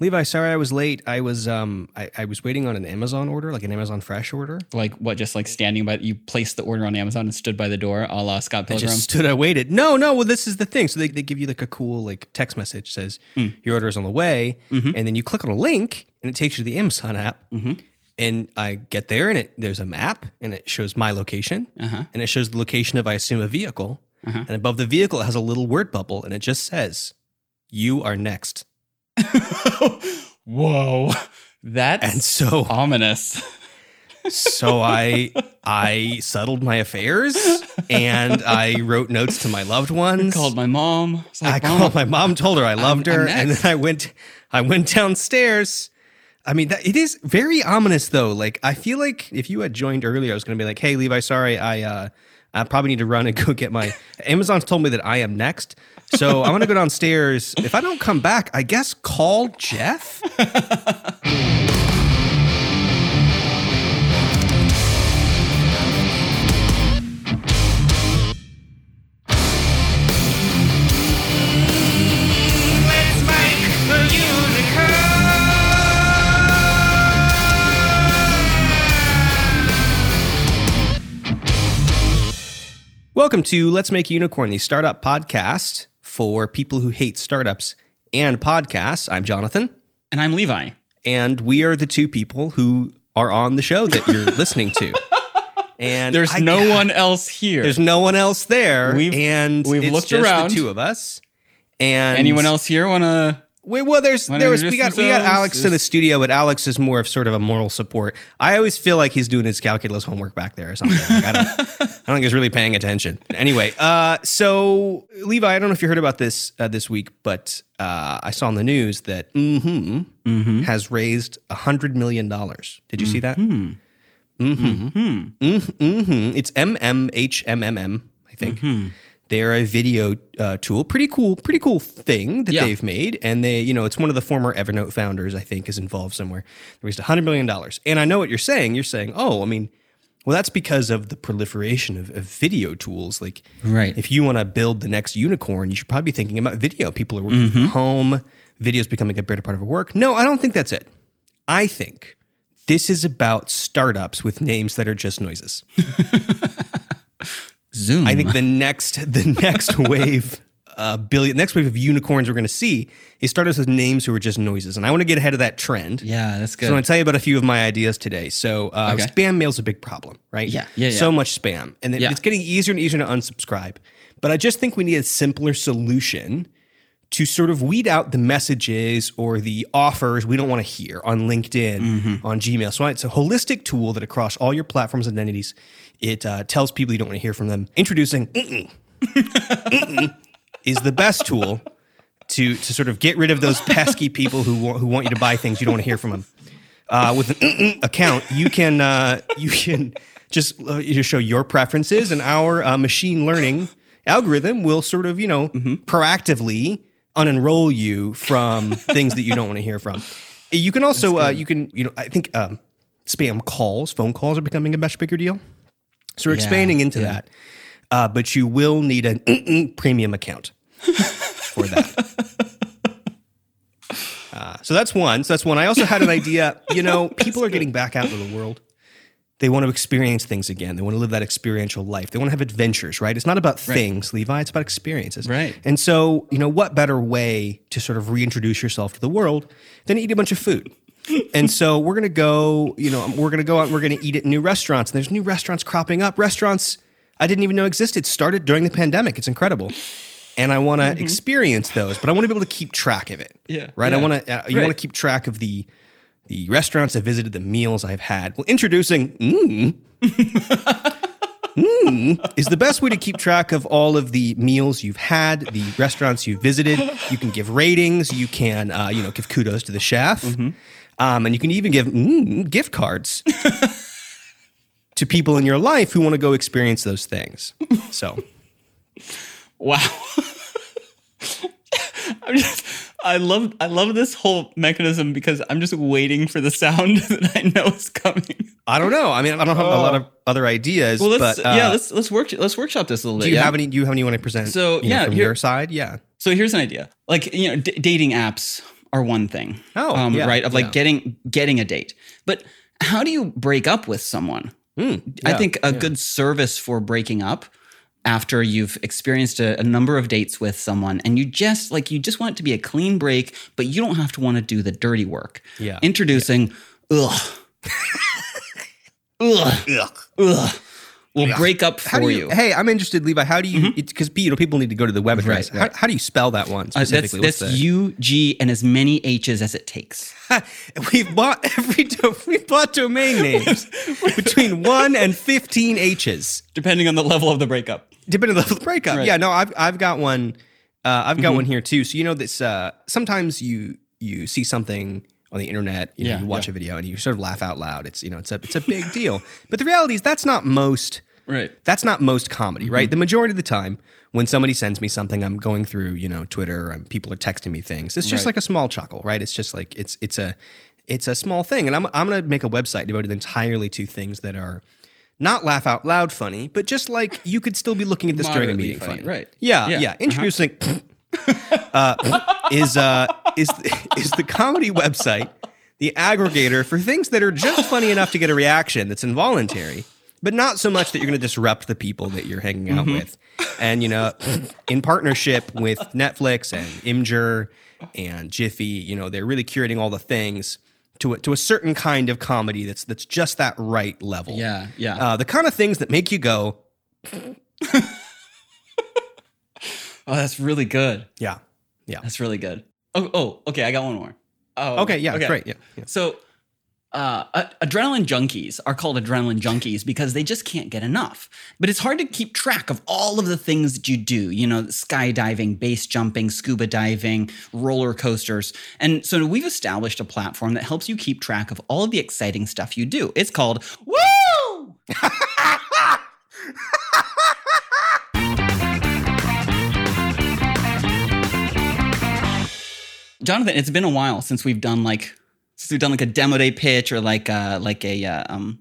Levi, sorry I was late. I was I was waiting on an Amazon order, like an Amazon Fresh order. Like what? Just like standing by? You placed the order on Amazon and stood by the door, a la Scott Pilgrim. I just stood. I waited. No. Well, this is the thing. So they give you like a cool like text message says your order is on the way, and then you click on a link and it takes you to the Amazon app. Mm-hmm. And I get there, and there's a map, and it shows my location, and it shows the location of, I assume, a vehicle. And above the vehicle, it has a little word bubble, and it just says, "You are next." Whoa, that's and so ominous. So I settled my affairs, and I wrote notes to my loved ones. I called my mom. Like, I called my mom, told her I loved her, and then I went downstairs. I mean, it is very ominous, though. Like, I feel like if you had joined earlier, I was going to be like, "Hey, Levi, sorry, I probably need to run and go get my." Amazon's told me that I am next, so I'm going to go downstairs. If I don't come back, I guess call Jeff. Welcome to Let's Make Unicorn, the startup podcast for people who hate startups and podcasts. I'm Jonathan. And I'm Levi. And we are the two people who are on the show that you're listening to. And there's no one else here. There's no one else there. We've looked around. It's just the two of us. And anyone else here want to... Well, we got Alex in the studio, but Alex is more of sort of a moral support. I always feel like he's doing his calculus homework back there or something. Like, I don't think he's really paying attention. Anyway, so Levi, I don't know if you heard about this this week, but I saw in the news that has raised $100 million. Did you see that? It's MMHMM, I think. They're a video tool, pretty cool thing that they've made, and they, you know, it's one of the former Evernote founders, I think, is involved somewhere. They raised $100 million, and I know what you're saying. You're saying, oh, I mean, well, that's because of the proliferation of video tools. Like, right. If you want to build the next unicorn, you should probably be thinking about video. People are working from home, videos becoming a bigger part of our work. No, I don't think that's it. I think this is about startups with names that are just noises. Zoom. I think the next wave, next wave of unicorns we're going to see is startups with names who are just noises, and I want to get ahead of that trend. Yeah, that's good. So I'm going to tell you about a few of my ideas today. So spam mail's a big problem, right? Yeah. So much spam, and then it's getting easier and easier to unsubscribe. But I just think we need a simpler solution to sort of weed out the messages or the offers we don't want to hear on LinkedIn, on Gmail. So it's a holistic tool that across all your platforms and entities, it tells people you don't want to hear from them. Introducing is the best tool to sort of get rid of those pesky people who want you to buy things you don't want to hear from them. With an account, you can just show your preferences, and our machine learning algorithm will sort of, you know, proactively unenroll you from things that you don't want to hear from. You can also, I think spam calls, phone calls are becoming a much bigger deal. So we're expanding into that. But you will need an premium account for that. So that's one. I also had an idea, you know, people are getting back out into the world. They want to experience things again. They want to live that experiential life. They want to have adventures, right? It's not about things, Levi. It's about experiences. Right. And so, you know, what better way to sort of reintroduce yourself to the world than eat a bunch of food? And so we're going to go, you know, we're going to go out and we're going to eat at new restaurants. And there's new restaurants cropping up. Restaurants I didn't even know existed started during the pandemic. It's incredible. And I want to experience those, but I want to be able to keep track of it. Yeah. Right? Yeah. I want to, you want to keep track of the restaurants I visited, the meals I've had. Well, introducing is the best way to keep track of all of the meals you've had, the restaurants you've visited. You can give ratings. You can, you know, give kudos to the chef. And you can even give gift cards to people in your life who want to go experience those things. So, wow. I love this whole mechanism because I'm just waiting for the sound that I know is coming. I don't know. I mean, I don't have a lot of other ideas. Well, let's workshop this a little bit. Do you have any you want to present? So, from your side, So here's an idea. Like, you know, dating apps are one thing. Right? Of like getting a date. But how do you break up with someone? I think a good service for breaking up after you've experienced a number of dates with someone and you just want it to be a clean break, but you don't have to want to do the dirty work. Yeah. Introducing We'll break up for you. Hey, I'm interested, Levi. How do you, because people need to go to the web address. Right. How do you spell that one specifically? That's UG and as many H's as it takes. We bought domain names between 1 and 15 H's. Depending on the level of the breakup. Right. Yeah, no, I've got one. I've got one here too. So you know this, sometimes you see something on the internet, you watch a video and you sort of laugh out loud. It's it's a big deal. But the reality is that's not most comedy, right? The majority of the time when somebody sends me something, I'm going through, Twitter, and people are texting me things. It's just like a small chuckle, right? It's just like it's a small thing. And I'm going to make a website devoted entirely to things that are not laugh out loud funny, but just like you could still be looking at this during a meeting funny. Right. Yeah. Introducing is the comedy website, the aggregator for things that are just funny enough to get a reaction that's involuntary, but not so much that you're going to disrupt the people that you're hanging out with. And, in partnership with Netflix and Imgur and Jiffy, they're really curating all the things to a certain kind of comedy that's just that right level. Yeah. The kind of things that make you go... Oh, that's really good. Yeah. That's really good. Oh, okay. I got one more. Oh, okay. Yeah. Okay. Great. Yeah. So, adrenaline junkies are called adrenaline junkies because they just can't get enough. But it's hard to keep track of all of the things that you do. Skydiving, base jumping, scuba diving, roller coasters, and so we've established a platform that helps you keep track of all of the exciting stuff you do. It's called Woo! Jonathan, it's been a while since we've done a demo day pitch or like a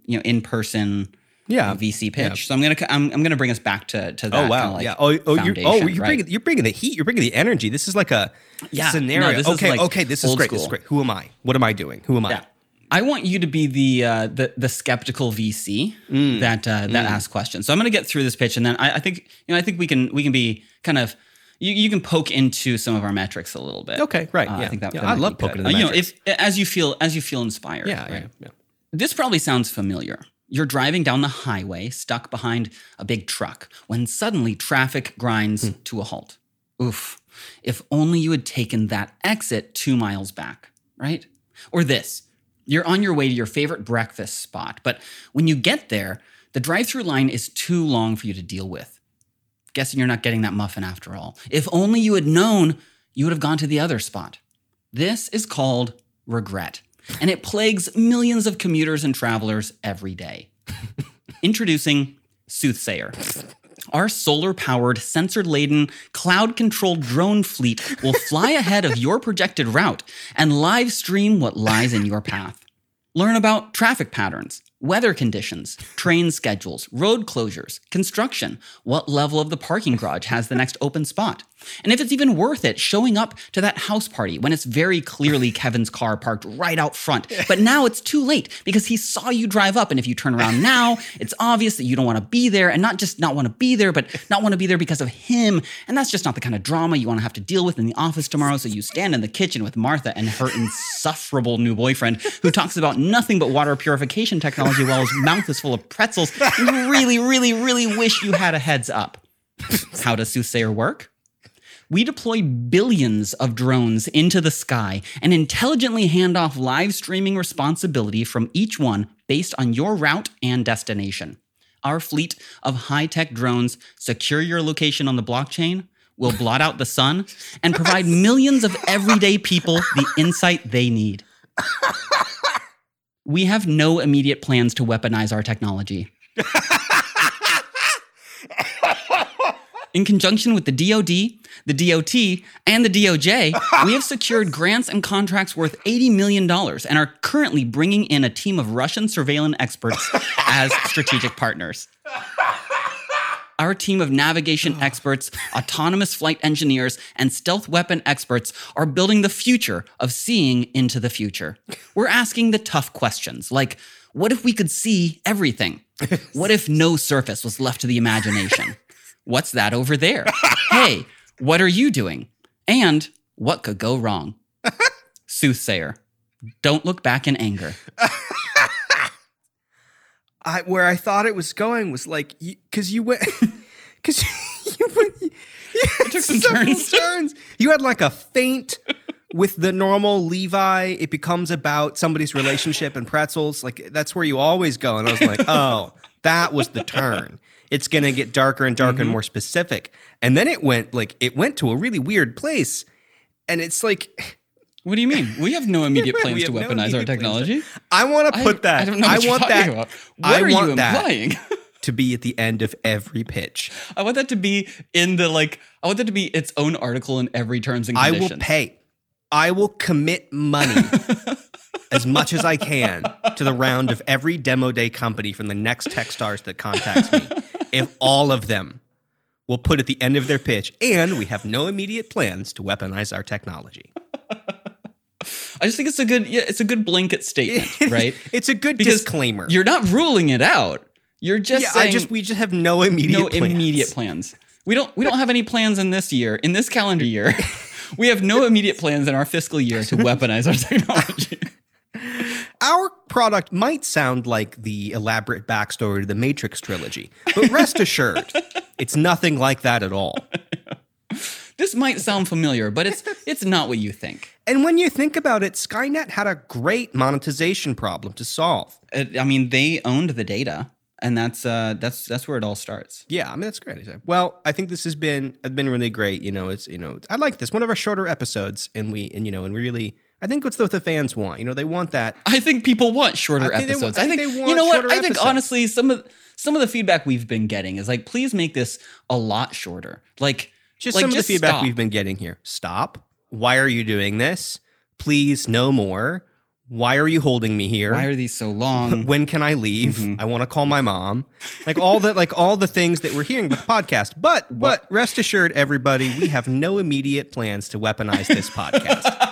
in-person VC pitch. Yeah. So I'm gonna bring us back to that. Oh wow! You're bringing the heat. You're bringing the energy. This is like a scenario. This is great. This is great. Who am I? What am I doing? Who am I? Yeah. I want you to be the skeptical VC that asks questions. So I'm gonna get through this pitch, and then I think we can be kind of. You can poke into some of our metrics a little bit. Okay, right. Yeah. I think that I love poking into the metrics. As you feel inspired. Yeah, right? Yeah. This probably sounds familiar. You're driving down the highway, stuck behind a big truck, when suddenly traffic grinds to a halt. Oof! If only you had taken that exit 2 miles back, right? Or this: you're on your way to your favorite breakfast spot, but when you get there, the drive-through line is too long for you to deal with. Guessing you're not getting that muffin after all. If only you had known, you would have gone to the other spot. This is called regret, and it plagues millions of commuters and travelers every day. Introducing Soothsayer. Our solar-powered, sensor-laden, cloud-controlled drone fleet will fly ahead of your projected route and live stream what lies in your path. Learn about traffic patterns, weather conditions, train schedules, road closures, construction, what level of the parking garage has the next open spot, and if it's even worth it showing up to that house party when it's very clearly Kevin's car parked right out front, but now it's too late because he saw you drive up, and if you turn around now, it's obvious that you don't want to be there, and not just not want to be there, but not want to be there because of him, and that's just not the kind of drama you want to have to deal with in the office tomorrow, so you stand in the kitchen with Martha and her insufferable new boyfriend who talks about nothing but water purification technology while his mouth is full of pretzels. You really, really, really wish you had a heads up. How does Soothsayer work? We deploy billions of drones into the sky and intelligently hand off live streaming responsibility from each one based on your route and destination. Our fleet of high-tech drones secure your location on the blockchain, will blot out the sun, and provide millions of everyday people the insight they need. We have no immediate plans to weaponize our technology. In conjunction with the DOD, the DOT, and the DOJ, we have secured grants and contracts worth $80 million and are currently bringing in a team of Russian surveillance experts as strategic partners. Our team of navigation experts, autonomous flight engineers, and stealth weapon experts are building the future of seeing into the future. We're asking the tough questions, like, what if we could see everything? What if no surface was left to the imagination? What's that over there? Hey, what are you doing? And what could go wrong? Soothsayer, don't look back in anger. Where I thought it was going was like, because you went, because you took some turns. You had like a feint with the normal Levi. It becomes about somebody's relationship and pretzels. Like, that's where you always go. And I was like, oh, that was the turn. It's going to get darker and darker and more specific. And then it went to a really weird place. And it's like... What do you mean? We have no immediate plans to weaponize our technology. I want to put that. I don't know what you're talking about. What are you implying? To be at the end of every pitch. I want that to be in the, like, I want that to be its own article in every terms and conditions. I will pay. I will commit money as much as I can to the round of every demo day company from the next Techstars that contacts me. If all of them will put at the end of their pitch, and we have no immediate plans to weaponize our technology. I just think it's a good blanket statement, right? It's a good disclaimer. You're not ruling it out. You're just saying we just have no immediate plans. We don't have any plans in this year, in this calendar year. We have no immediate plans in our fiscal year to weaponize our technology. Our product might sound like the elaborate backstory to the Matrix trilogy, but rest assured, it's nothing like that at all. This might sound familiar, but it's not what you think. And when you think about it, Skynet had a great monetization problem to solve. I mean, they owned the data, and that's where it all starts. Yeah, I mean, that's great. Well, I think this has been really great. You know, it's, you know, I like this, one of our shorter episodes, and we really, I think it's what the fans want. You know, they want that. I think people want shorter episodes. I think they want. You know what? I think honestly, some of the feedback we've been getting is like, please make this a lot shorter. Like. Just some of the feedback we've been getting here. Stop. Why are you doing this? Please, no more. Why are you holding me here? Why are these so long? When can I leave? Mm-hmm. I want to call my mom. Like all that, like all the things that we're hearing with the podcast. But rest assured, everybody, we have no immediate plans to weaponize this podcast.